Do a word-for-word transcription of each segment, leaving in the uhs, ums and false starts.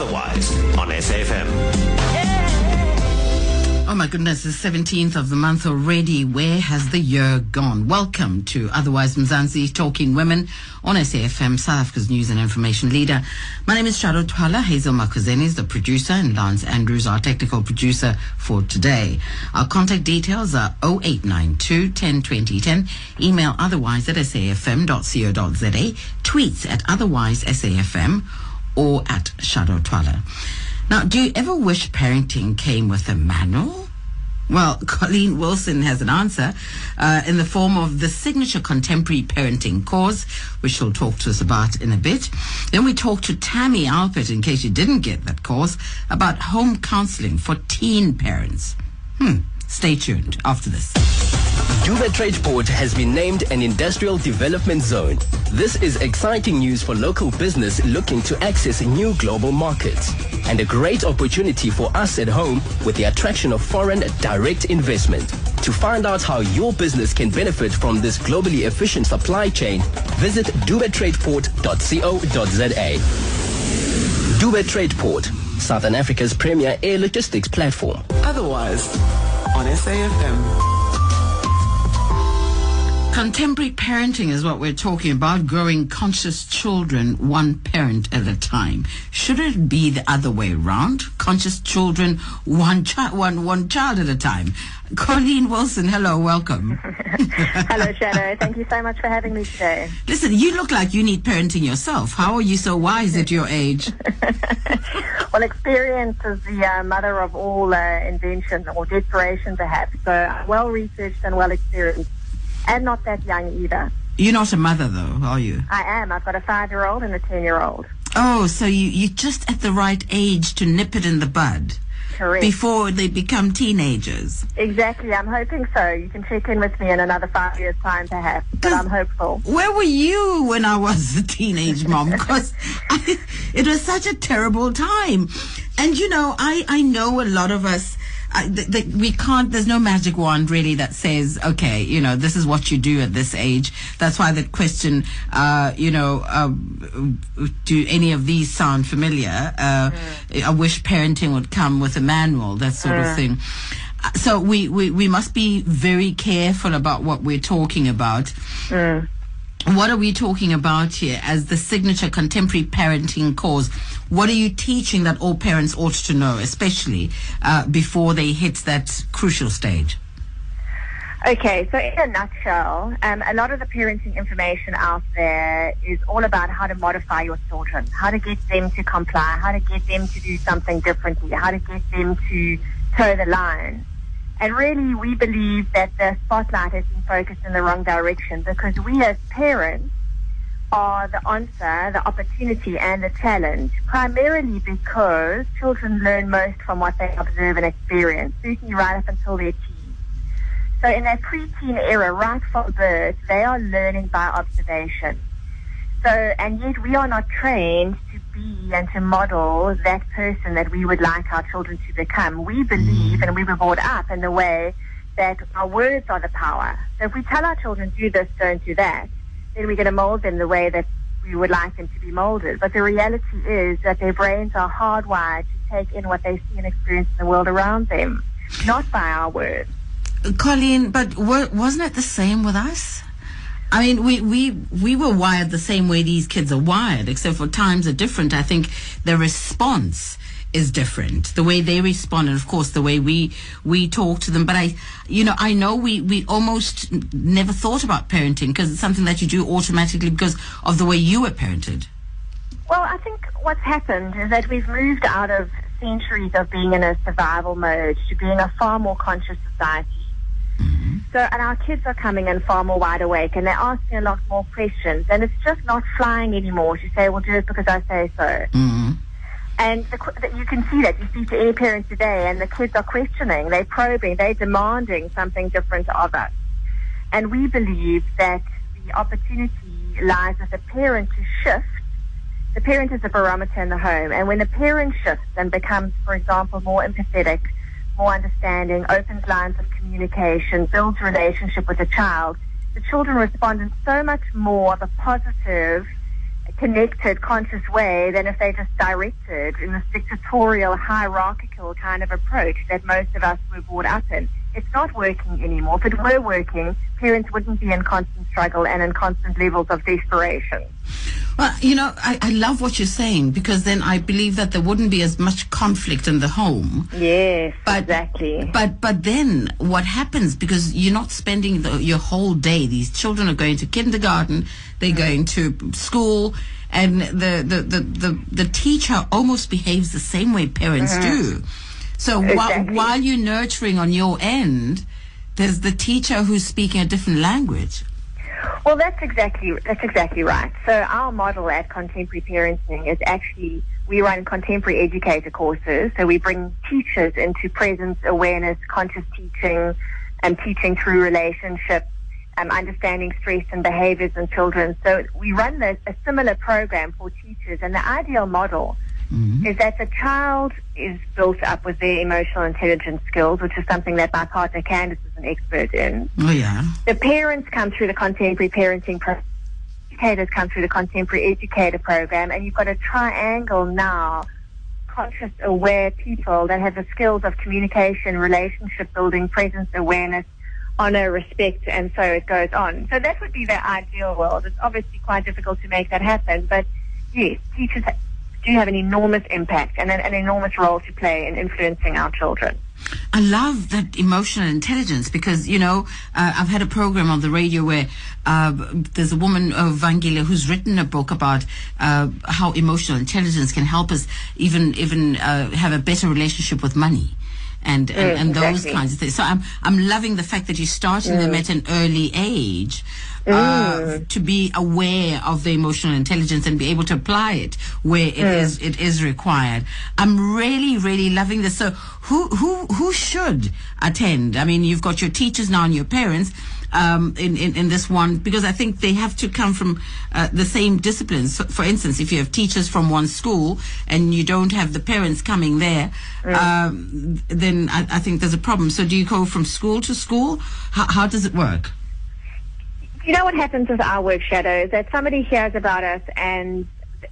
Otherwise on S A F M. Oh my goodness, the seventeenth of the month already. Where has the year gone? Welcome to Otherwise Mzansi, Talking Women on S A F M, South Africa's news and information leader. My name is Shado Twala. Hazel Makozeni is the producer and Lance Andrews, our technical producer for today. Our contact details are oh eight nine two, one oh two oh one oh. Email otherwise at S A F M dot co dot Z A. Tweets at otherwise S A F M or at Shado Twala. Now, do you ever wish parenting came with a manual? Well, Colleen Wilson has an answer uh, in the form of the Signature Contemporary Parenting course, which she'll talk to us about in a bit. Then we talk to Tammy Alpert, in case you didn't get that course, about home counseling for teen parents. Hmm. Stay tuned after this. Dube Trade Port has been named an industrial development zone. This is exciting news for local business looking to access new global markets, and a great opportunity for us at home with the attraction of foreign direct investment. To find out how your business can benefit from this globally efficient supply chain, visit dube trade port dot co dot Z A. Dube Trade Port, Southern Africa's premier air logistics platform. Otherwise on S A F M. Contemporary parenting is what we're talking about, growing conscious children one parent at a time. Should it be the other way around? Conscious children one, chi- one, one child at a time. Colleen Wilson, hello, welcome. Hello, Shado. Thank you so much for having me today. Listen, you look like you need parenting yourself. How are you so wise at your age? Well, experience is the uh, mother of all uh, inventions or desperation, perhaps. So I'm well-researched and well-experienced, and not that young either. You're not a mother, though, are you? I am. I've got a five-year-old and a ten-year-old. Oh, so you, you're just at the right age to nip it in the bud. Correct. Before they become teenagers. Exactly. I'm hoping so. You can check in with me in another five years' time, perhaps. But I'm hopeful. Where were you when I was a teenage mom? Because it was such a terrible time. And, you know, I, I know a lot of us, I, th- th- we can't, there's no magic wand really that says, okay, you know, this is what you do at this age. That's why that question, uh, you know, uh, do any of these sound familiar? Uh, mm. I wish parenting would come with a manual, that sort mm. of thing. So we, we, we must be very careful about what we're talking about. Mm. What are we talking about here as the Signature Contemporary Parenting course? What are you teaching that all parents ought to know, especially uh, before they hit that crucial stage? Okay, so in a nutshell, um, a lot of the parenting information out there is all about how to modify your children, how to get them to comply, how to get them to do something differently, how to get them to toe the line. And really, we believe that the spotlight has been focused in the wrong direction, because we as parents are the answer, the opportunity, and the challenge, primarily because children learn most from what they observe and experience, certainly right up until their teens. So in that preteen era, right from birth, they are learning by observation. So, and yet we are not trained to be and to model that person that we would like our children to become. We believe, and we were brought up in the way that our words are the power. So if we tell our children, do this, don't do that, then we're going to mold them the way that we would like them to be molded. But the reality is that their brains are hardwired to take in what they see and experience in the world around them, not by our words. Colleen, but w- wasn't it the same with us? I mean, we, we we were wired the same way these kids are wired, except for times are different. I think the response is different, the way they respond, and of course the way we we talk to them. But I, you know, I know we, we almost never thought about parenting because it's something that you do automatically because of the way you were parented. Well, I think what's happened is that we've moved out of centuries of being in a survival mode to being a far more conscious society. Mm-hmm. So, and our kids are coming in far more wide awake, and they're asking a lot more questions, and it's just not flying anymore to say, well, do it because I say so. Mm-hmm. And the, the, you can see that. You speak to any parent today, and the kids are questioning, they're probing, they're demanding something different of us. And we believe that the opportunity lies with the parent to shift. The parent is the barometer in the home, and when the parent shifts and becomes, for example, more empathetic, more understanding, opens lines of communication, builds relationship with the child, the children respond in so much more of a positive connected, conscious way than if they just directed in this dictatorial, hierarchical kind of approach that most of us were brought up in. It's not working anymore. If it were working, parents wouldn't be in constant struggle and in constant levels of desperation. Well, you know, I, I love what you're saying, because then I believe that there wouldn't be as much conflict in the home. Yes, but, exactly. But but then what happens, because you're not spending the, your whole day. These children are going to kindergarten, they're mm. going to school, and the, the, the, the, the teacher almost behaves the same way parents mm-hmm. do. So exactly. wh- while you're nurturing on your end, there's the teacher who's speaking a different language. Well, that's exactly that's exactly right. So our model at Contemporary Parenting is actually, we run contemporary educator courses. So we bring teachers into presence, awareness, conscious teaching, and um, teaching through relationships, um, understanding stress and behaviors in children. So we run this, a similar program for teachers, and the ideal model Mm-hmm. is that the child is built up with their emotional intelligence skills, which is something that my partner Candice is an expert in. Oh, yeah. The parents come through the contemporary parenting program, educators come through the contemporary educator program, and you've got a triangle now, conscious, aware people that have the skills of communication, relationship building, presence, awareness, honor, respect, and so it goes on. So that would be the ideal world. It's obviously quite difficult to make that happen, but yes, teachers do have an enormous impact and an, an enormous role to play in influencing our children. I love that emotional intelligence, because, you know, uh, I've had a program on the radio where uh, there's a woman, uh, Vangila, who's written a book about uh, how emotional intelligence can help us even even uh, have a better relationship with money and, and, mm, and those exactly. kinds of things. So I'm, I'm loving the fact that you're starting mm. them at an early age. Uh, to be aware of the emotional intelligence and be able to apply it where it mm. is it is required. I'm really, really loving this. So who who who should attend? I mean, you've got your teachers now and your parents um, in, in, in this one, because I think they have to come from uh, the same disciplines. So, for instance, if you have teachers from one school and you don't have the parents coming there, mm. um, then I, I think there's a problem. So do you go from school to school? How, how does it work? You know what happens with our work, Shado, is that somebody hears about us and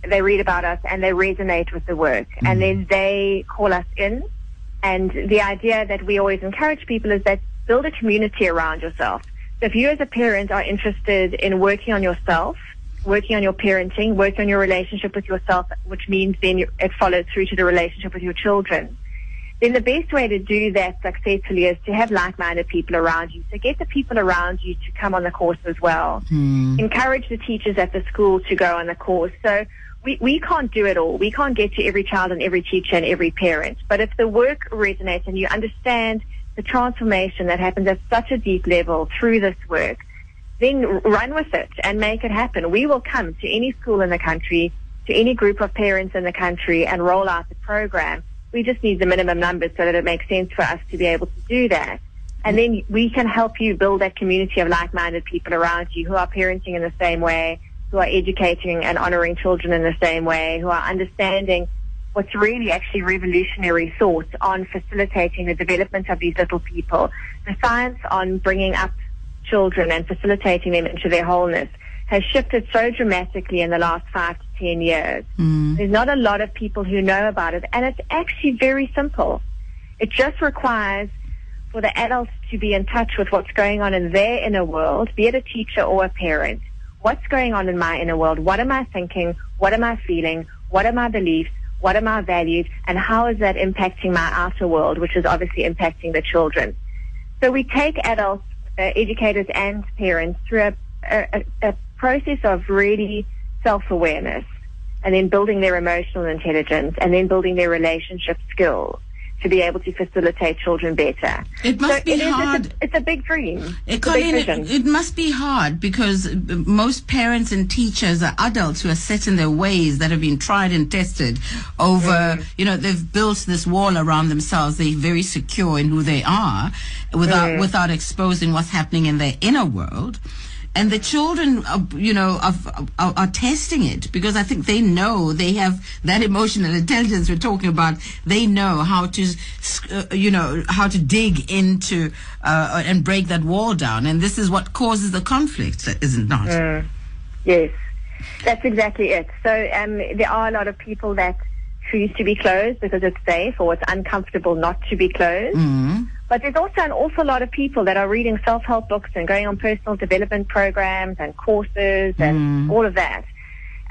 they read about us and they resonate with the work, mm-hmm. and then they call us in. And the idea that we always encourage people is that build a community around yourself. So if you as a parent are interested in working on yourself, working on your parenting, working on your relationship with yourself, which means then it follows through to the relationship with your children, then the best way to do that successfully is to have like-minded people around you. So get the people around you to come on the course as well. Mm. Encourage the teachers at the school to go on the course. So we, we can't do it all. We can't get to every child and every teacher and every parent. But if the work resonates and you understand the transformation that happens at such a deep level through this work, then run with it and make it happen. We will come to any school in the country, to any group of parents in the country, and roll out the program. We just need the minimum numbers so that it makes sense for us to be able to do that. And then we can help you build that community of like-minded people around you who are parenting in the same way, who are educating and honoring children in the same way, who are understanding what's really actually revolutionary thoughts on facilitating the development of these little people. The science on bringing up children and facilitating them into their wholeness has shifted so dramatically in the last five to ten years. Mm. There's not a lot of people who know about it, and it's actually very simple. It just requires for the adults to be in touch with what's going on in their inner world, be it a teacher or a parent. What's going on in my inner world? What am I thinking? What am I feeling? What are my beliefs? What are my values? And how is that impacting my outer world, which is obviously impacting the children? So we take adults, uh, educators and parents through a, a, a process of really self-awareness, and then building their emotional intelligence, and then building their relationship skills to be able to facilitate children better. It must so be it hard. Is, it's, a, it's a big dream. It, Colleen, a big it, it must be hard, because most parents and teachers are adults who are set in their ways, that have been tried and tested over, mm. you know, they've built this wall around themselves. They're very secure in who they are without mm. without exposing what's happening in their inner world. And the children, are, you know, are, are, are testing it, because I think they know they have that emotional intelligence we're talking about. They know how to, uh, you know, how to dig into uh, and break that wall down. And this is what causes the conflict, isn't it? Mm. Yes. That's exactly it. So um, there are a lot of people that choose to be closed because it's safe or it's uncomfortable not to be closed. Mm-hmm. But there's also an awful lot of people that are reading self-help books and going on personal development programs and courses and mm. all of that.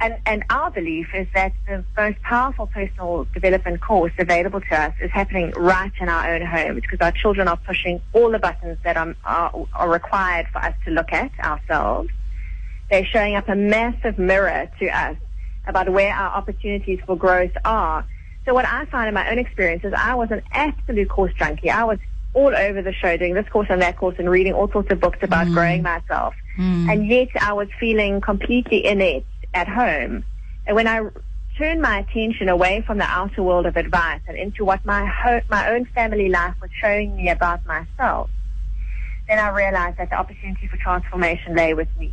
And, and our belief is that the most powerful personal development course available to us is happening right in our own homes, because our children are pushing all the buttons that are, are, are required for us to look at ourselves. They're showing up a massive mirror to us about where our opportunities for growth are. So what I found in my own experience is I was an absolute course junkie. I was all over the show doing this course and that course and reading all sorts of books about mm. growing myself. Mm. And yet I was feeling completely inept at home. And when I turned my attention away from the outer world of advice and into what my ho- my own family life was showing me about myself, then I realized that the opportunity for transformation lay with me.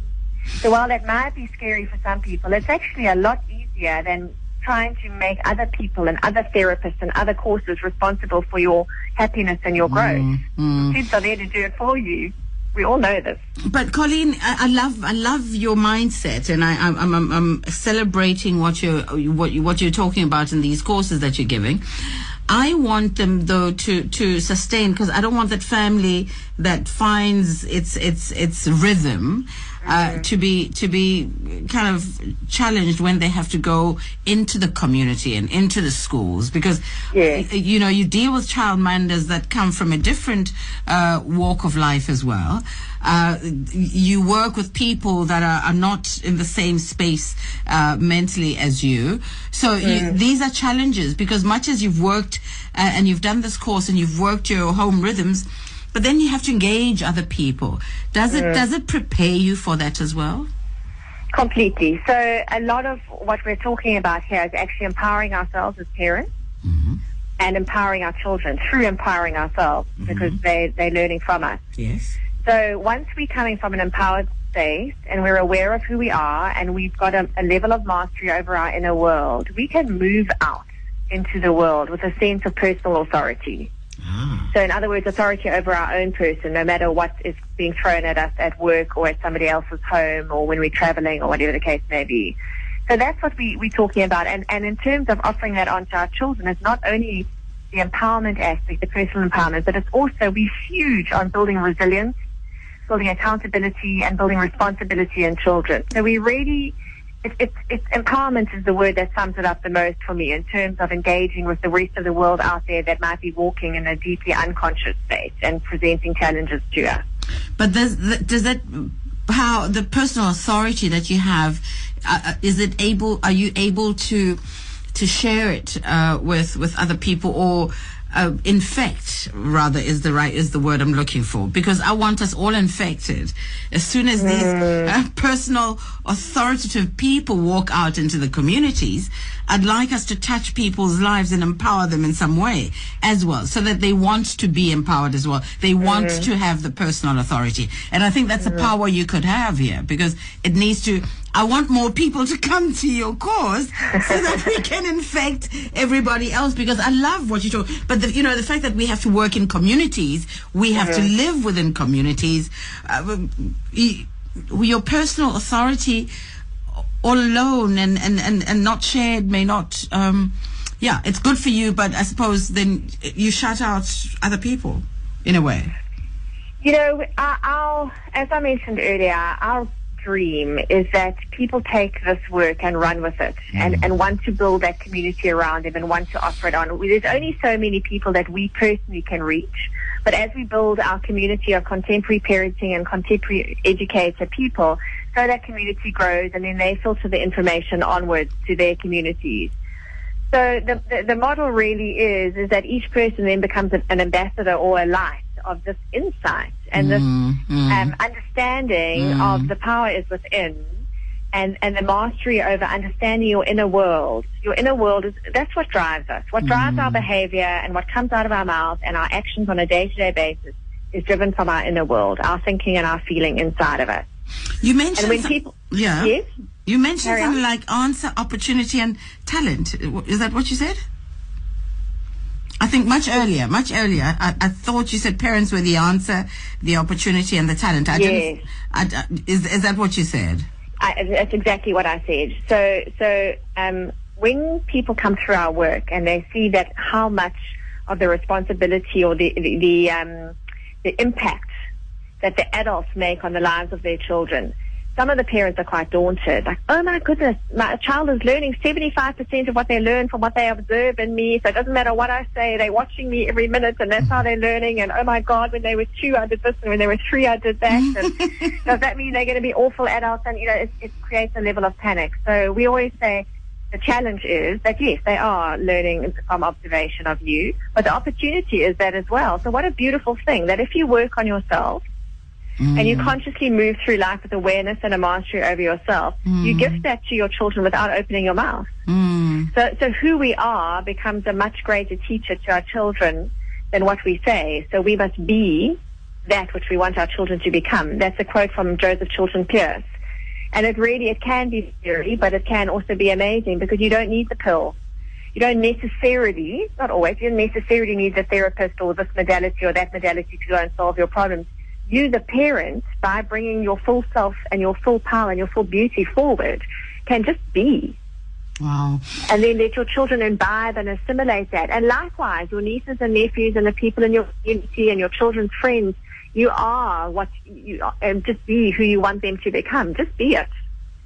So while that might be scary for some people, it's actually a lot easier than trying to make other people and other therapists and other courses responsible for your happiness and your growth. Mm, mm. Kids are there to do it for you. We all know this. But Colleen, I, I love I love your mindset, and I, I'm, I'm, I'm celebrating what you're what you, what you're talking about in these courses that you're giving. I want them though to to sustain, because I don't want that family that finds its its its rhythm uh, mm. to be to be kind of challenged when they have to go into the community and into the schools, because yes. you know you deal with childminders that come from a different uh, walk of life as well. Uh, you work with people that are, are not in the same space uh, mentally as you. So mm. you, these are challenges, because much as you've worked uh, and you've done this course and you've worked your home rhythms, but then you have to engage other people. Does it, mm. does it prepare you for that as well? Completely. So a lot of what we're talking about here is actually empowering ourselves as parents. Mm-hmm. And empowering our children through empowering ourselves, mm-hmm. because they, they're learning from us. Yes. So once we're coming from an empowered space and we're aware of who we are and we've got a, a level of mastery over our inner world, we can move out into the world with a sense of personal authority. Ah. So in other words, authority over our own person, no matter what is being thrown at us at work or at somebody else's home or when we're traveling or whatever the case may be. So that's what we, we're talking about. And, and in terms of offering that onto our children, it's not only the empowerment aspect, the personal empowerment, but it's also, we're huge on building resilience, building accountability and building responsibility in children. So we really, it's it, it, empowerment is the word that sums it up the most for me in terms of engaging with the rest of the world out there that might be walking in a deeply unconscious state and presenting challenges to us. But does, does that, how the personal authority that you have, uh, is it able, are you able to, to share it uh, with, with other people, or Uh, infect rather is the right is the word I'm looking for, because I want us all infected as soon as these uh, personal authoritative people walk out into the communities. I'd like us to touch people's lives and empower them in some way as well, so that they want to be empowered as well. They want mm-hmm. to have the personal authority, and I think that's mm-hmm. a power you could have here, because it needs to. I want more people to come to your cause so that we can infect everybody else, because I love what you talk. But the, you know, the fact that we have to work in communities, we have mm-hmm. to live within communities. Uh, your personal authority all alone and, and, and, and not shared may not. Um, yeah, it's good for you, but I suppose then you shut out other people in a way. You know, our, our as I mentioned earlier, our dream is that people take this work and run with it mm. and, and want to build that community around them and want to offer it on. There's only so many people that we personally can reach, but as we build our community of contemporary parenting and contemporary educator people, so that community grows and then they filter the information onwards to their communities. So the, the, the model really is is that each person then becomes an, an ambassador or a light of this insight and this mm, mm. Um, understanding mm. of the power is within, and, and the mastery over understanding your inner world. Your inner world is, that's what drives us. What drives mm. our behavior and what comes out of our mouth and our actions on a day-to-day basis is driven from our inner world, our thinking and our feeling inside of us. You mentioned, and when some, people, yeah. Yes? You mentioned something on. like answer, opportunity, and talent. Is that what you said? I think much earlier, much earlier, I, I thought you said parents were the answer, the opportunity, and the talent. I yes. didn't, I, is, is that what you said? I, that's exactly what I said. So, so um, when people come through our work and they see that how much of the responsibility or the the, the, um, the impact that the adults make on the lives of their children, some of the parents are quite daunted. Like, oh my goodness, my child is learning seventy-five percent of what they learn from what they observe in me. So it doesn't matter what I say, they're watching me every minute and that's how they're learning. And oh my God, when they were two, I did this. And when they were three, I did that. And does that mean they're going to be awful adults? And, you know, it, it creates a level of panic. So we always say the challenge is that, yes, they are learning from observation of you, but the opportunity is that as well. So what a beautiful thing that if you work on yourself, Mm. and you consciously move through life with awareness and a mastery over yourself, mm. you gift that to your children without opening your mouth. Mm. So, so who we are becomes a much greater teacher to our children than what we say. So we must be that which we want our children to become. That's a quote from Joseph Chilton Pierce. And it really, it can be scary, but it can also be amazing because you don't need the pill. You don't necessarily, not always, you don't necessarily need the therapist or this modality or that modality to go and solve your problems. You, the parent, by bringing your full self and your full power and your full beauty forward, can just be. Wow. And then let your children imbibe and assimilate that. And likewise, your nieces and nephews and the people in your community and your children's friends, you are what you are, and just be who you want them to become. Just be it.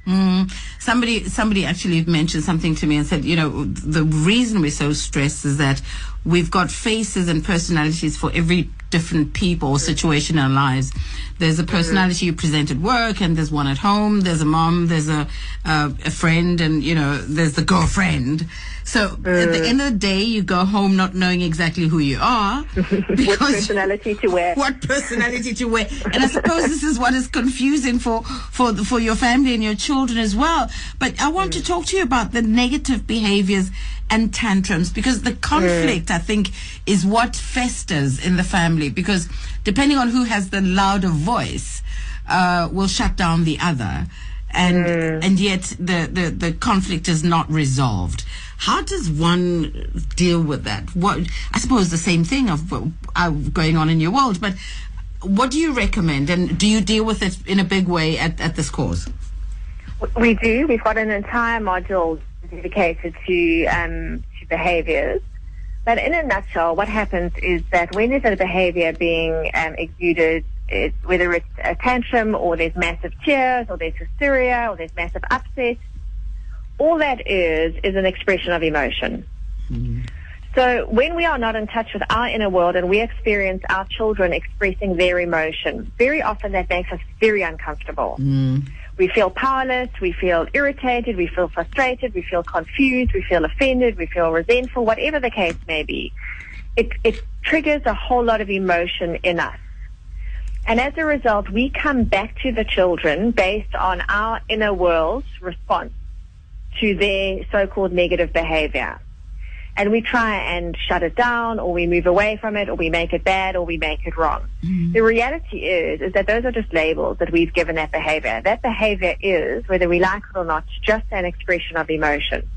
Mm. Somebody, somebody actually mentioned something to me and said, you know, the reason we're so stressed is that we've got faces and personalities for every different people or situation in our lives. There's a personality you present at work, and there's one at home. There's a mom, there's a uh, a friend, and you know, there's the girlfriend. So uh, at the end of the day, you go home not knowing exactly who you are, because what personality to wear, what personality to wear. And I suppose this is what is confusing for for for your family and your children as well. But I want mm. to talk to you about the negative behaviors and tantrums, because the conflict, mm. I think, is what festers in the family, because depending on who has the louder voice uh, will shut down the other, and mm. and yet the, the, the conflict is not resolved. How does one deal with that? What, I suppose the same thing of, of going on in your world, but what do you recommend, and do you deal with it in a big way at, at this course? We do. We've got an entire module dedicated to um, to behaviours, but in a nutshell, what happens is that when there's a behaviour being um, exuded, it's, whether it's a tantrum or there's massive tears or there's hysteria or there's massive upset, all that is is an expression of emotion. Mm-hmm. So when we are not in touch with our inner world and we experience our children expressing their emotion, very often that makes us very uncomfortable. Mm. We feel powerless, we feel irritated, we feel frustrated, we feel confused, we feel offended, we feel resentful, whatever the case may be. It, it triggers a whole lot of emotion in us. And as a result, we come back to the children based on our inner world's response to their so-called negative behavior. And we try and shut it down, or we move away from it, or we make it bad, or we make it wrong. Mm. The reality is, is that those are just labels that we've given that behavior. That behavior is, whether we like it or not, just an expression of emotion.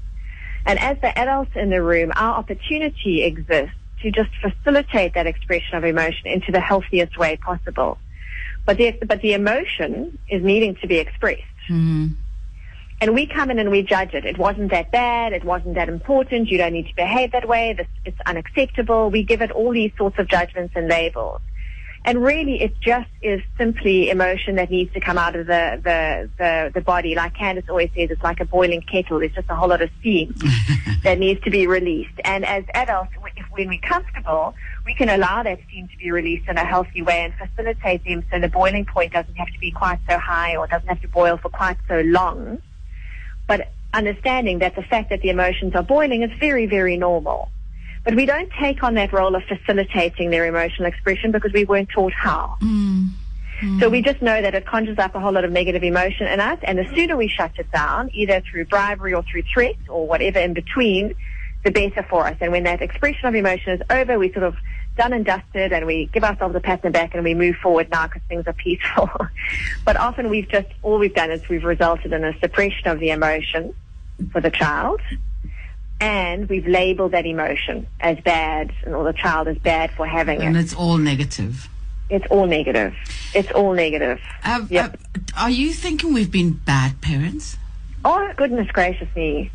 And as the adults in the room, our opportunity exists to just facilitate that expression of emotion into the healthiest way possible. But the, but the emotion is needing to be expressed. Mm. And we come in and we judge it. It wasn't that bad. It wasn't that important. You don't need to behave that way. This, it's unacceptable. We give it all these sorts of judgments and labels. And really, it just is simply emotion that needs to come out of the, the, the, the body. Like Candice always says, it's like a boiling kettle. There's just a whole lot of steam that needs to be released. And as adults, if, when we're comfortable, we can allow that steam to be released in a healthy way and facilitate them so the boiling point doesn't have to be quite so high or doesn't have to boil for quite so long. But understanding that the fact that the emotions are boiling is very, very normal. But we don't take on that role of facilitating their emotional expression because we weren't taught how. Mm. Mm. So we just know that it conjures up a whole lot of negative emotion in us, and the sooner we shut it down, either through bribery or through threats or whatever in between, the better for us. And when that expression of emotion is over, we sort of done and dusted, and we give ourselves a pat on the back and we move forward now because things are peaceful. But often we've just, all we've done is we've resulted in a suppression of the emotion for the child, and we've labeled that emotion as bad, and or the child is bad for having and it. And it's all negative. It's all negative. It's all negative. Uh, yep. uh, are you thinking we've been bad parents? Oh, goodness gracious me.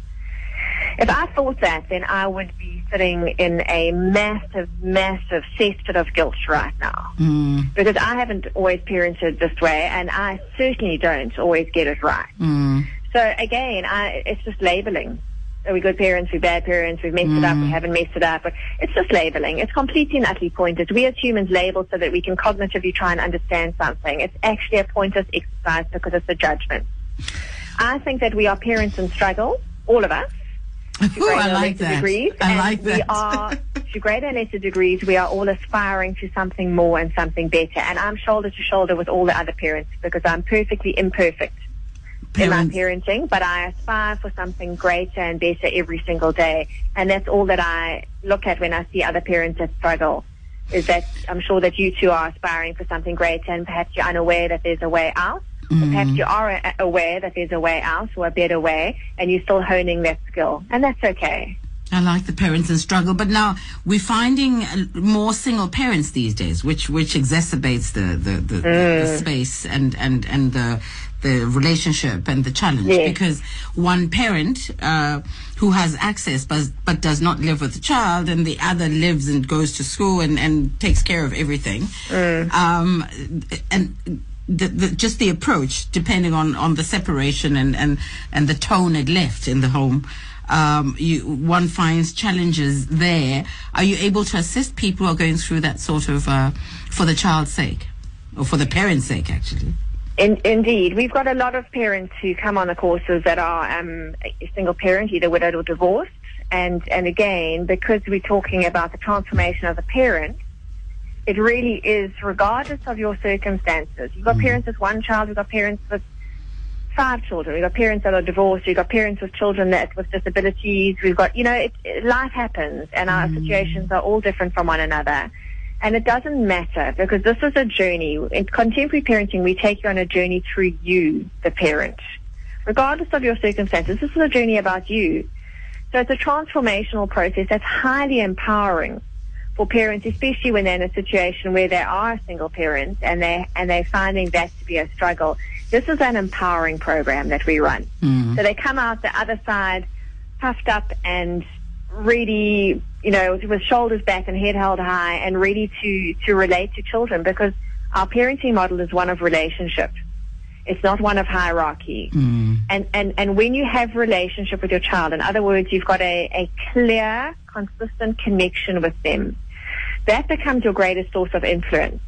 If I thought that, then I would be sitting in a massive, massive cesspit of guilt right now. Mm. Because I haven't always parented this way, and I certainly don't always get it right. Mm. So, again, I, it's just labeling. Are we good parents? Are we bad parents? We've messed mm. it up. We haven't messed it up. But it's just labeling. It's completely and utterly pointless. We as humans label so that we can cognitively try and understand something. It's actually a pointless exercise because it's a judgment. I think that we are parents in struggle, all of us. Ooh, I like that. Degrees, I like that. We are, to greater and lesser degrees, we are all aspiring to something more and something better. And I'm shoulder to shoulder with all the other parents because I'm perfectly imperfect parents. in my parenting, but I aspire for something greater and better every single day. And that's all that I look at when I see other parents that struggle, is that I'm sure that you too are aspiring for something greater, and perhaps you're unaware that there's a way out. Mm. Or perhaps you are aware that there's a way out or a better way, and you're still honing that skill, and that's okay. I like the parents in struggle, but now we're finding more single parents these days, which which exacerbates the the, the, mm. the, the space and and and the the relationship and the challenge, yes. because one parent uh, who has access but but does not live with the child, and the other lives and goes to school and and takes care of everything, mm. um, and. The, the, just the approach, depending on, on the separation and, and, and the tone it left in the home, um, you, one finds challenges there. Are you able to assist people who are going through that sort of, uh, for the child's sake, or for the parent's sake, actually? In, indeed. We've got a lot of parents who come on the courses that are um, a single parent, either widowed or divorced. And, and again, because we're talking about the transformation of the parent, it really is regardless of your circumstances. You've got mm. parents with one child, you've got parents with five children, we've got parents that are divorced, you've got parents with children that with disabilities, we've got, you know, it, it, life happens, and our mm. situations are all different from one another. And it doesn't matter, because this is a journey. In contemporary parenting, we take you on a journey through you, the parent. Regardless of your circumstances, this is a journey about you. So it's a transformational process that's highly empowering for parents, especially when they're in a situation where they are single parents and they and they're finding that to be a struggle. This is an empowering program that we run. Mm. So they come out the other side, puffed up and really, you know, with shoulders back and head held high, and ready to to relate to children, because our parenting model is one of relationship. It's not one of hierarchy. Mm. And, and and when you have relationship with your child, in other words, you've got a, a clear, consistent connection with them. That becomes your greatest source of influence.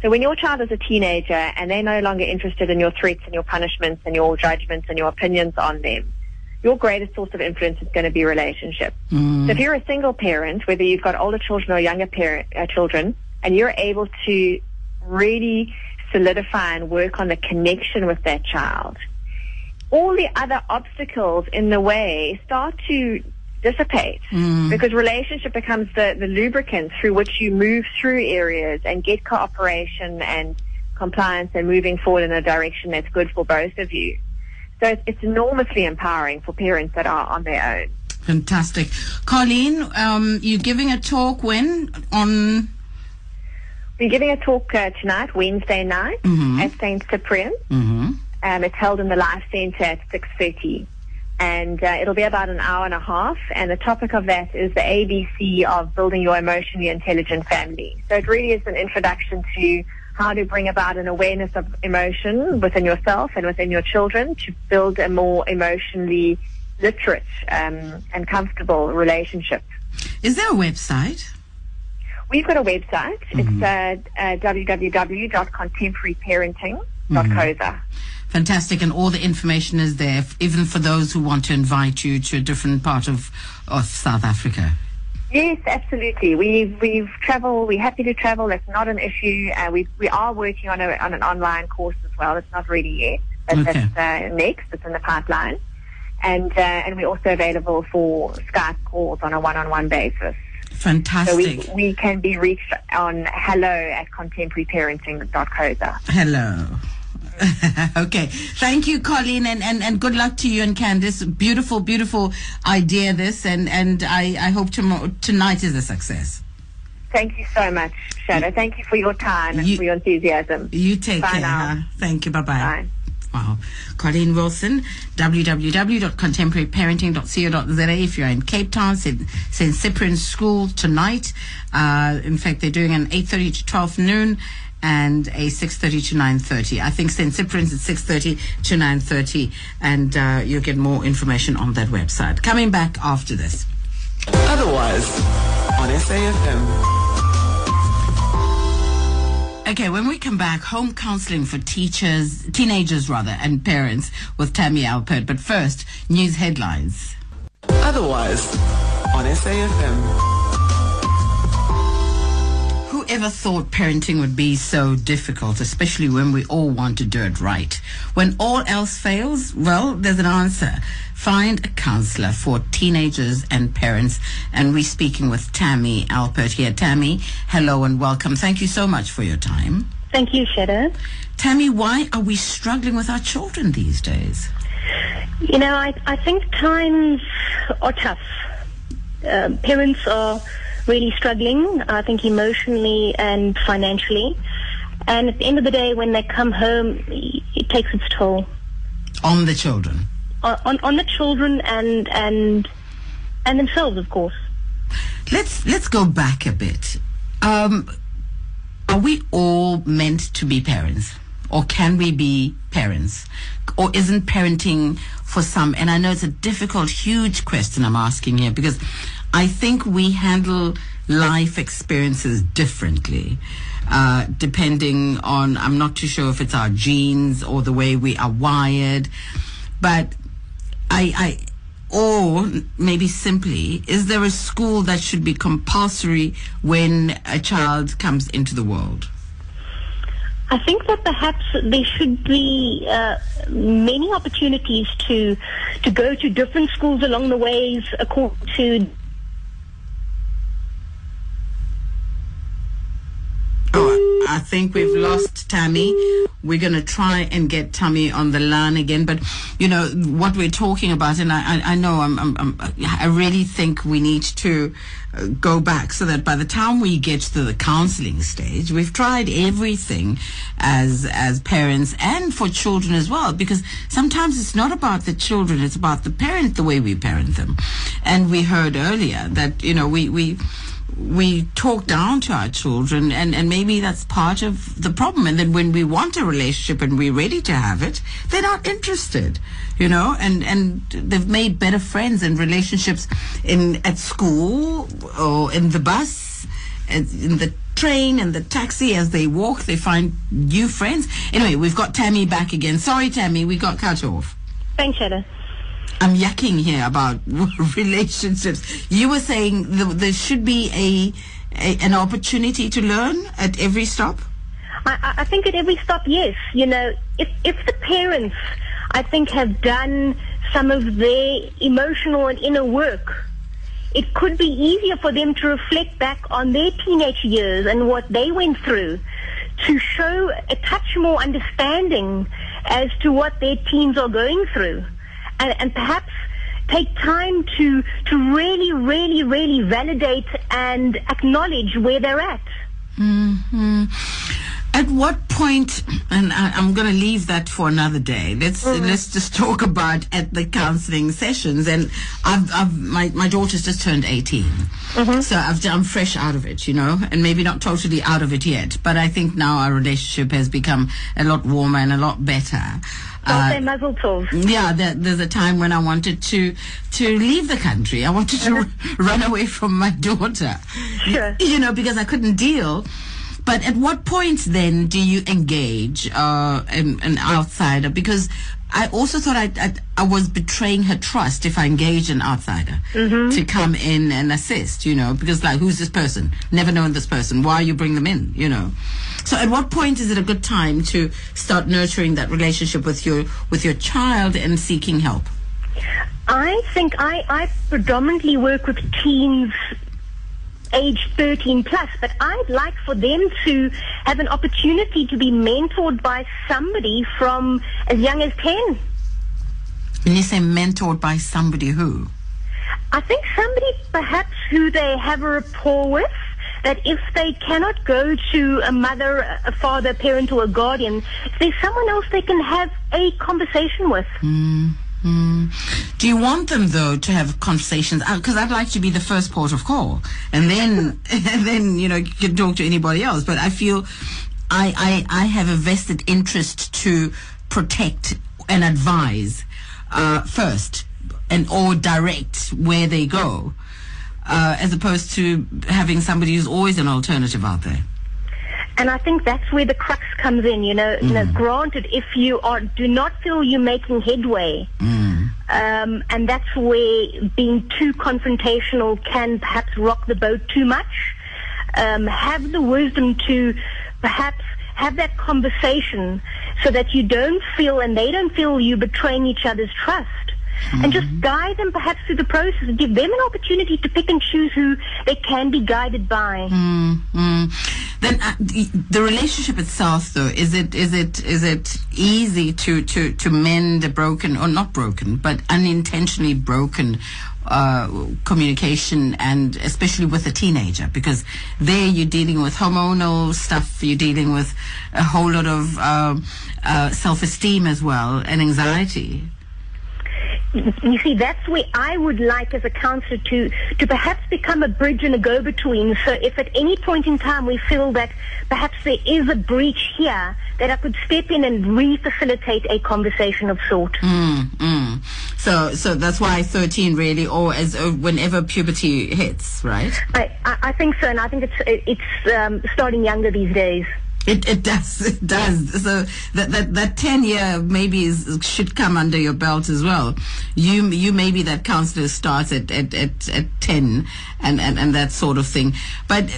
So when your child is a teenager and they're no longer interested in your threats and your punishments and your judgments and your opinions on them, your greatest source of influence is going to be relationship. Mm. So if you're a single parent, whether you've got older children or younger parent, uh, children, and you're able to really solidify and work on the connection with that child, all the other obstacles in the way start to dissipate, mm. because relationship becomes the, the lubricant through which you move through areas and get cooperation and compliance and moving forward in a direction that's good for both of you. So it's, it's enormously empowering for parents that are on their own. Fantastic. Colleen, um, you're giving a talk when? On... We're giving a talk uh, tonight, Wednesday night, mm-hmm. at Saint Cyprian. Mm-hmm. Um, it's held in the Life Centre at six thirty. And uh, it'll be about an hour and a half. And the topic of that is the A B C of building your emotionally intelligent family. So it really is an introduction to how to bring about an awareness of emotion within yourself and within your children to build a more emotionally literate um, and comfortable relationship. Is there a website? We've got a website. Mm-hmm. It's uh, uh, w w w dot contemporary parenting dot co dot za. Mm-hmm. Fantastic. And all the information is there, even for those who want to invite you to a different part of, of South Africa. Yes, absolutely. We've, we've traveled. We're happy to travel. That's not an issue. Uh, we we are working on, a, on an online course as well. It's not ready yet. But okay. That's uh, next. It's in the pipeline. And, uh, and we're also available for Skype calls on a one-on-one basis. Fantastic. So we, we can be reached on hello at contemporary parenting dot co dot za. Hello. Okay. Thank you, Colleen, and, and, and good luck to you and Candice. Beautiful, beautiful idea, this, and, and I, I hope tom- tonight is a success. Thank you so much, Shado. Thank you for your time and you, for your enthusiasm. You take Bye care. Now. Thank you. Bye-bye. Bye. Wow. Colleen Wilson, w w w dot contemporary parenting dot co dot z a if you're in Cape Town, Saint Cyprian School tonight. Uh, in fact, they're doing an eight thirty to twelve noon and a six thirty to nine thirty. I think Saint Cyprian's at six thirty to nine thirty, and uh, you'll get more information on that website. Coming back after this. Otherwise, on S A F M. Okay, when we come back, home counseling for teachers, teenagers rather, and parents with Tammy Alpert. But first, news headlines. Otherwise, on S A F M. Whoever thought parenting would be so difficult, especially when we all want to do it right? When all else fails, well, there's an answer. Find a counselor for teenagers and parents. And we're speaking with Tammy Alpert here. Tammy, hello and welcome. Thank you so much for your time. Thank you, Shado. Tammy, why are we struggling with our children these days? You know, I, I think times are tough. Uh, parents are really struggling, I think, emotionally and financially. And at the end of the day, when they come home, it takes its toll. On the children? On, on the children and and and themselves, of course. Let's let's go back a bit. Um, are we all meant to be parents, or can we be parents, or isn't parenting for some? And I know it's a difficult, huge question I'm asking here because I think we handle life experiences differently. Uh, depending on, I'm not too sure if it's our genes or the way we are wired, but. I, I, or maybe simply, is there a school that should be compulsory when a child comes into the world? I think that perhaps there should be uh, many opportunities to to go to different schools along the ways according to. Oh, I think we've lost Tammy. We're going to try and get Tammy on the line again. But, you know, what we're talking about, and I, I, I know I'm, I'm, I'm, I really think we need to go back so that by the time we get to the counseling stage, we've tried everything as as parents and for children as well, because sometimes it's not about the children, it's about the parent, the way we parent them. And we heard earlier that, you know, we... we we talk down to our children, and, and maybe that's part of the problem. And then when we want a relationship and we're ready to have it, they're not interested, you know, and, and they've made better friends and relationships in at school or in the bus, in the train and the taxi. As they walk, they find new friends. Anyway, we've got Tammy back again. Sorry, Tammy, we got cut off. Thanks, Shada. I'm yucking here about relationships. You were saying th- there should be a, a an opportunity to learn at every stop? I, I think at every stop, yes. You know, if, if the parents, I think, have done some of their emotional and inner work, it could be easier for them to reflect back on their teenage years and what they went through to show a touch more understanding as to what their teens are going through. And, and perhaps take time to to really, really, really validate and acknowledge where they're at. Mm-hmm. At what point, and I, I'm going to leave that for another day. Let's mm-hmm. let's just talk about at the counselling sessions. And I've, I've my my daughter's just turned eighteen, mm-hmm. so I've, I'm fresh out of it, you know, and maybe not totally out of it yet. But I think now our relationship has become a lot warmer and a lot better. Uh, yeah, there, there's a time when I wanted to to leave the country. I wanted to r- run away from my daughter, sure. you know, because I couldn't deal. But at what point then do you engage uh, an, an outsider? Because I also thought I, I, I was betraying her trust if I engage an outsider mm-hmm. to come yeah. in and assist, you know, because like, who's this person? Never known this person. Why you bring them in, you know? So at what point is it a good time to start nurturing that relationship with your with your child and seeking help? I think I, I predominantly work with teens age thirteen plus, but I'd like for them to have an opportunity to be mentored by somebody from as young as ten. When you say mentored by somebody who? I think somebody perhaps who they have a rapport with, that if they cannot go to a mother, a father, a parent, or a guardian, there's someone else they can have a conversation with. Mm. Mm. Do you want them, though, to have conversations? Because uh, I'd like to be the first port of call, and then, and then you know, you can talk to anybody else. But I feel I, I, I have a vested interest to protect and advise uh, first, and or direct where they go, uh, as opposed to having somebody who's always an alternative out there. And I think that's where the crux comes in, you know. Mm. You know, granted, if you are do not feel you're making headway, mm. um, and that's where being too confrontational can perhaps rock the boat too much. Um, have the wisdom to perhaps have that conversation so that you don't feel and they don't feel you betraying each other's trust. Mm-hmm. And just guide them perhaps through the process and give them an opportunity to pick and choose who they can be guided by. Mm-hmm. Then uh, the, the relationship itself, though, is it is it is it easy to, to, to mend a broken, or not broken, but unintentionally broken uh, communication, and especially with a teenager, because there you're dealing with hormonal stuff, you're dealing with a whole lot of uh, uh, self-esteem as well, and anxiety. You see, that's where I would like, as a counselor, to, to perhaps become a bridge and a go-between. So if at any point in time we feel that perhaps there is a breach here, that I could step in and re-facilitate a conversation of sort. Mm, mm. So so that's why thirteen really, or as uh, whenever puberty hits, right? I, I, I think so, and I think it's, it's um, starting younger these days. It it does it does so that that that ten year maybe is, should come under your belt as well. You you maybe that counselor starts at at, at, at ten and, and, and that sort of thing. But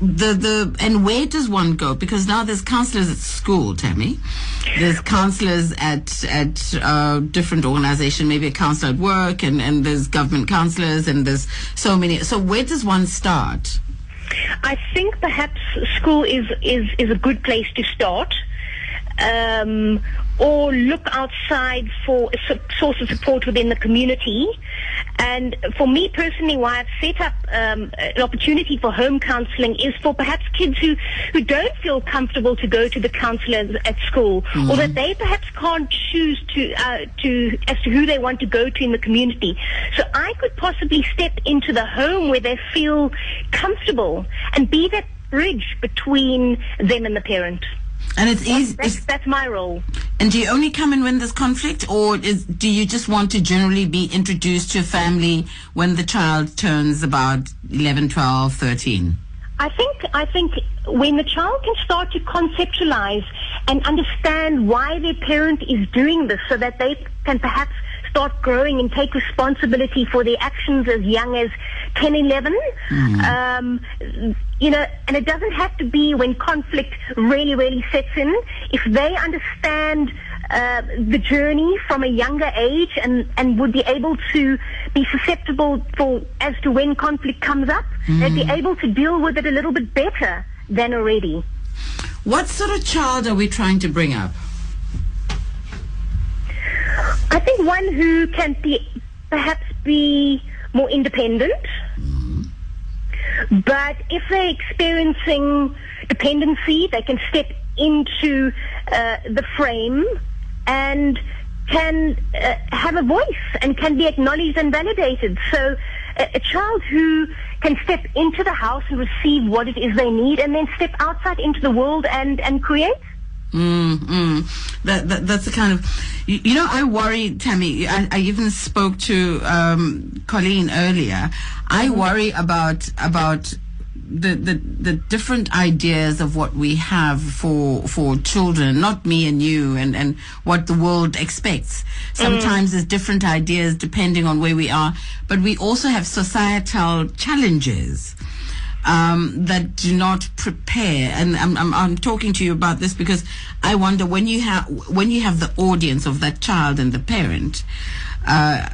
the the and where does one go? Because now there's counselors at school, Tammy. There's counselors at at uh, different organisations, maybe a counselor at work, and, and there's government counselors, and there's so many. So where does one start? I think perhaps school is, is, is a good place to start, um, or look outside for a su- source of support within the community. And for me personally, why I've set up um, an opportunity for home counselling is for perhaps kids who, who don't feel comfortable to go to the counsellors at school, mm-hmm. or that they perhaps can't choose to uh, to as to who they want to go to in the community. So I could possibly step into the home where they feel comfortable and be that bridge between them and the parent. And it's yes, easy. That's, that's my role. And do you only come and win this conflict, or is, do you just want to generally be introduced to a family when the child turns about eleven, twelve, thirteen? I think I think when the child can start to conceptualize and understand why their parent is doing this, so that they can perhaps start growing and take responsibility for their actions as young as ten, eleven. Mm. Um, you know, and it doesn't have to be when conflict really, really sets in. If they understand uh, the journey from a younger age and, and would be able to be susceptible for as to when conflict comes up, mm. they'd be able to deal with it a little bit better than already. What sort of child are we trying to bring up? I think one who can be, perhaps be more independent, mm-hmm. but if they're experiencing dependency, they can step into uh, the frame and can uh, have a voice and can be acknowledged and validated. So a, a child who can step into the house and receive what it is they need, and then step outside into the world and, and create. Mm, mm. That, that that's the kind of, you, you know, I worry, Tammy. I, I even spoke to um, Colleen earlier. I worry about about the, the the different ideas of what we have for for children, not me and you, and, and what the world expects. Sometimes mm. there's different ideas depending on where we are, but we also have societal challenges. Um, that do not prepare, and I'm, I'm I'm talking to you about this because I wonder when you have when you have the audience of that child and the parent, uh,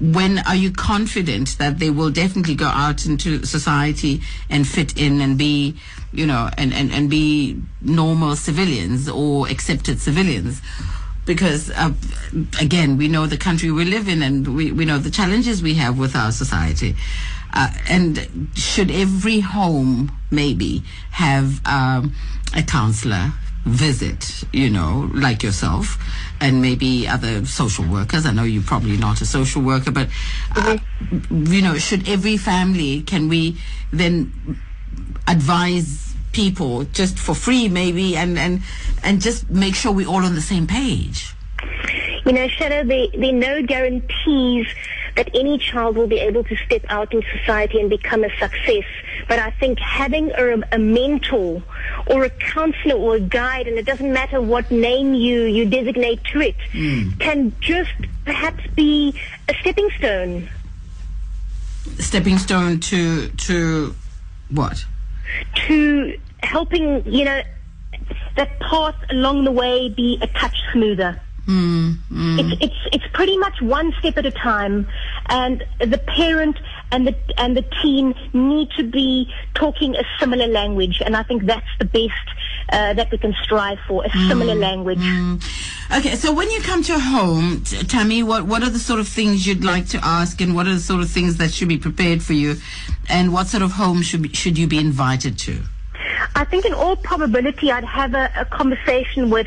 when are you confident that they will definitely go out into society and fit in and be, you know, and, and, and be normal civilians or accepted civilians? Because uh, again, we know the country we live in, and we, we know the challenges we have with our society. uh, and should every home maybe have um, a counselor visit, you know, like yourself and maybe other social workers? I know you're probably not a social worker, but uh, mm-hmm. you know, should every family, can we then advise people just for free maybe, and and and just make sure we're all on the same page? You know, Shado, there, there are no guarantees that any child will be able to step out in society and become a success. But I think having a, a mentor or a counselor or a guide, and it doesn't matter what name you, you designate to it, mm. can just perhaps be a stepping stone. Stepping stone to to what? To helping, you know, that path along the way be a touch smoother. Mm, mm. It's, it's it's pretty much one step at a time, and the parent and the and the teen need to be talking a similar language, and I think that's the best uh, that we can strive for, a similar mm, language. Mm. Okay, so when you come to home, Tammy, what what are the sort of things you'd like to ask, and what are the sort of things that should be prepared for you, and what sort of home should be, should you be invited to? I think in all probability I'd have a, a conversation with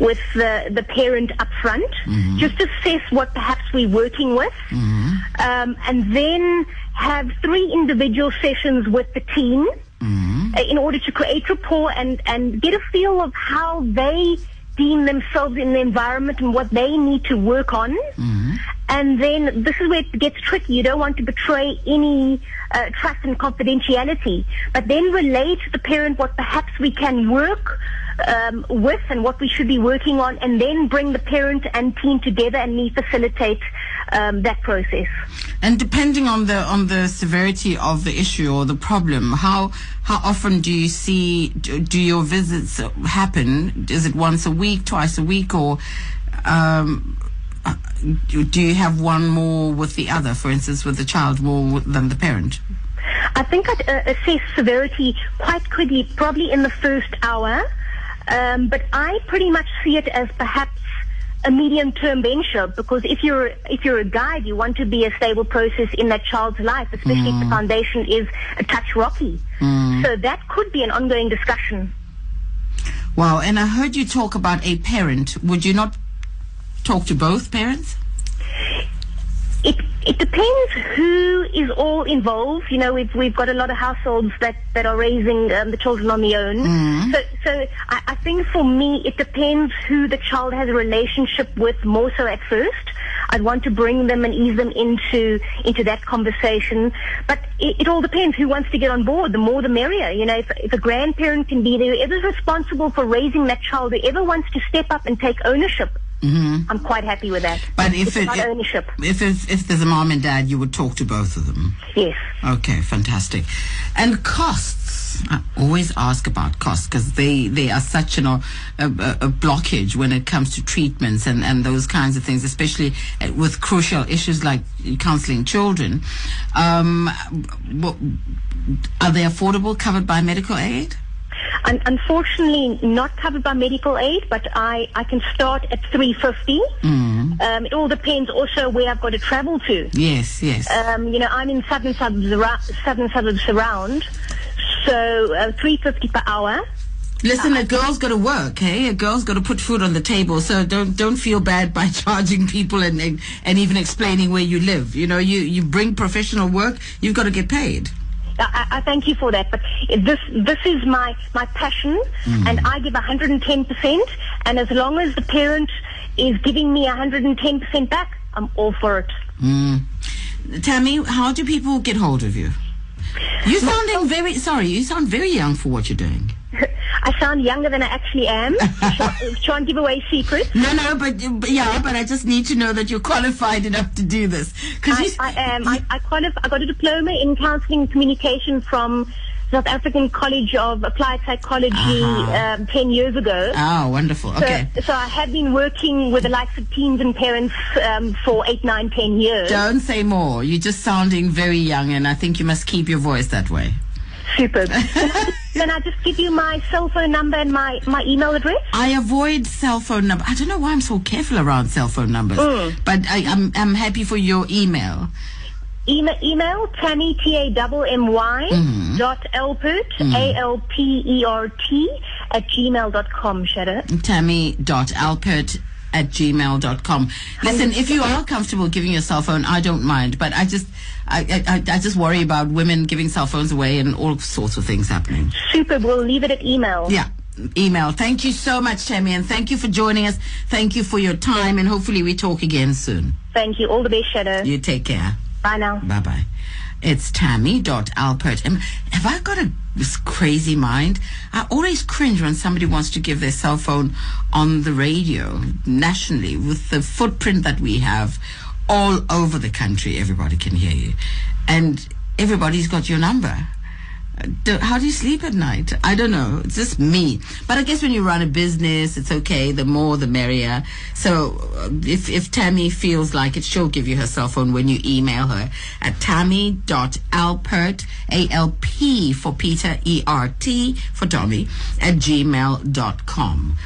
with the, the parent up front, mm-hmm. just assess what perhaps we're working with, mm-hmm. um, and then have three individual sessions with the team mm-hmm. in order to create rapport and, and get a feel of how they deem themselves in the environment and what they need to work on. Mm-hmm. And then this is where it gets tricky. You don't want to betray any uh, trust and confidentiality, but then relate to the parent what perhaps we can work Um, with and what we should be working on, and then bring the parent and team together and me facilitate um, that process. And depending on the on the severity of the issue or the problem, how how often do you see do, do your visits happen? Is it once a week, twice a week, or um, do you have one more with the other? For instance, with the child more than the parent. I think I'd uh, assess severity quite quickly, probably in the first hour. Um, but I pretty much see it as perhaps a medium-term venture, because if you're if you're a guide, you want to be a stable process in that child's life, especially mm. if the foundation is a touch rocky. Mm. So that could be an ongoing discussion. Wow, and I heard you talk about a parent. Would you not talk to both parents? It it depends who is all involved. You know, we've we've got a lot of households that that are raising um, the children on their own. Mm. So so I, I think for me it depends who the child has a relationship with more so at first. I'd want to bring them and ease them into into that conversation. But it, it all depends who wants to get on board. The more the merrier. You know, if, if a grandparent can be there, whoever's responsible for raising that child, whoever wants to step up and take ownership. Mm-hmm. I'm quite happy with that. But if it's it, not it, ownership. If, if if there's a mom and dad, you would talk to both of them. Yes. Okay, fantastic. And costs. I always ask about costs because they, they are such an, a, a, a blockage when it comes to treatments and, and those kinds of things, especially with crucial issues like counseling children. Um, are they affordable, covered by medical aid? I'm unfortunately not covered by medical aid, but I, I can start at three fifty. Mm. Um, it all depends also where I've got to travel to. Yes, yes. Um, you know, I'm in southern suburbs, southern suburbs around, so uh, three fifty per hour. Listen, a girl's got to work, hey? A girl's got to put food on the table, so don't don't feel bad by charging people and and, and even explaining where you live. You know, you, you bring professional work, you've got to get paid. I, I thank you for that, but this this is my, my passion, mm. and I give one hundred ten percent, and as long as the parent is giving me one hundred ten percent back, I'm all for it. Mm. Tammy, how do people get hold of you? You're sounding very, sorry, you sound very young for what you're doing. I sound younger than I actually am. Can't give away secrets. No, no, but, but yeah, but I just need to know that you're qualified enough to do this. I, you, I am. You, I, I, qualif- I got a diploma in counselling communication from South African College of Applied Psychology uh-huh. um, ten years ago. Oh, wonderful. Okay. So, so I have been working with the likes of teens and parents um, for eight, nine, ten years. Don't say more. You're just sounding very young, and I think you must keep your voice that way. Super. Can I just give you my cell phone number and my, my email address? I avoid cell phone number. I don't know why I'm so careful around cell phone numbers. Mm. But I, I'm I'm happy for your email. Email, email Tammy, T A M M Y, mm-hmm. dot Alpert, mm-hmm. A L P E R T, at gmail dot com, Shado. Tammy dot Alpert at gmail dot com. Listen, if you are comfortable giving your cell phone, I don't mind, but I just I, I, I just worry about women giving cell phones away and all sorts of things happening. Super. We'll leave it at email. Yeah. Email. Thank you so much, Tammy, and thank you for joining us. Thank you for your time, and hopefully we talk again soon. Thank you. All the best, Shado. You take care. Bye now. Bye-bye. It's Tammy dot Alpert. Um, have I got a this crazy mind? I always cringe when somebody wants to give their cell phone on the radio nationally. With the footprint that we have all over the country, everybody can hear you. And everybody's got your number. Do, how do you sleep at night? I don't know. It's just me. But I guess when you run a business, it's okay. The more, the merrier. So if, if Tammy feels like it, she'll give you her cell phone when you email her at tammy dot alpert, A L P for Peter, E R T for Tommy, at gmail dot com.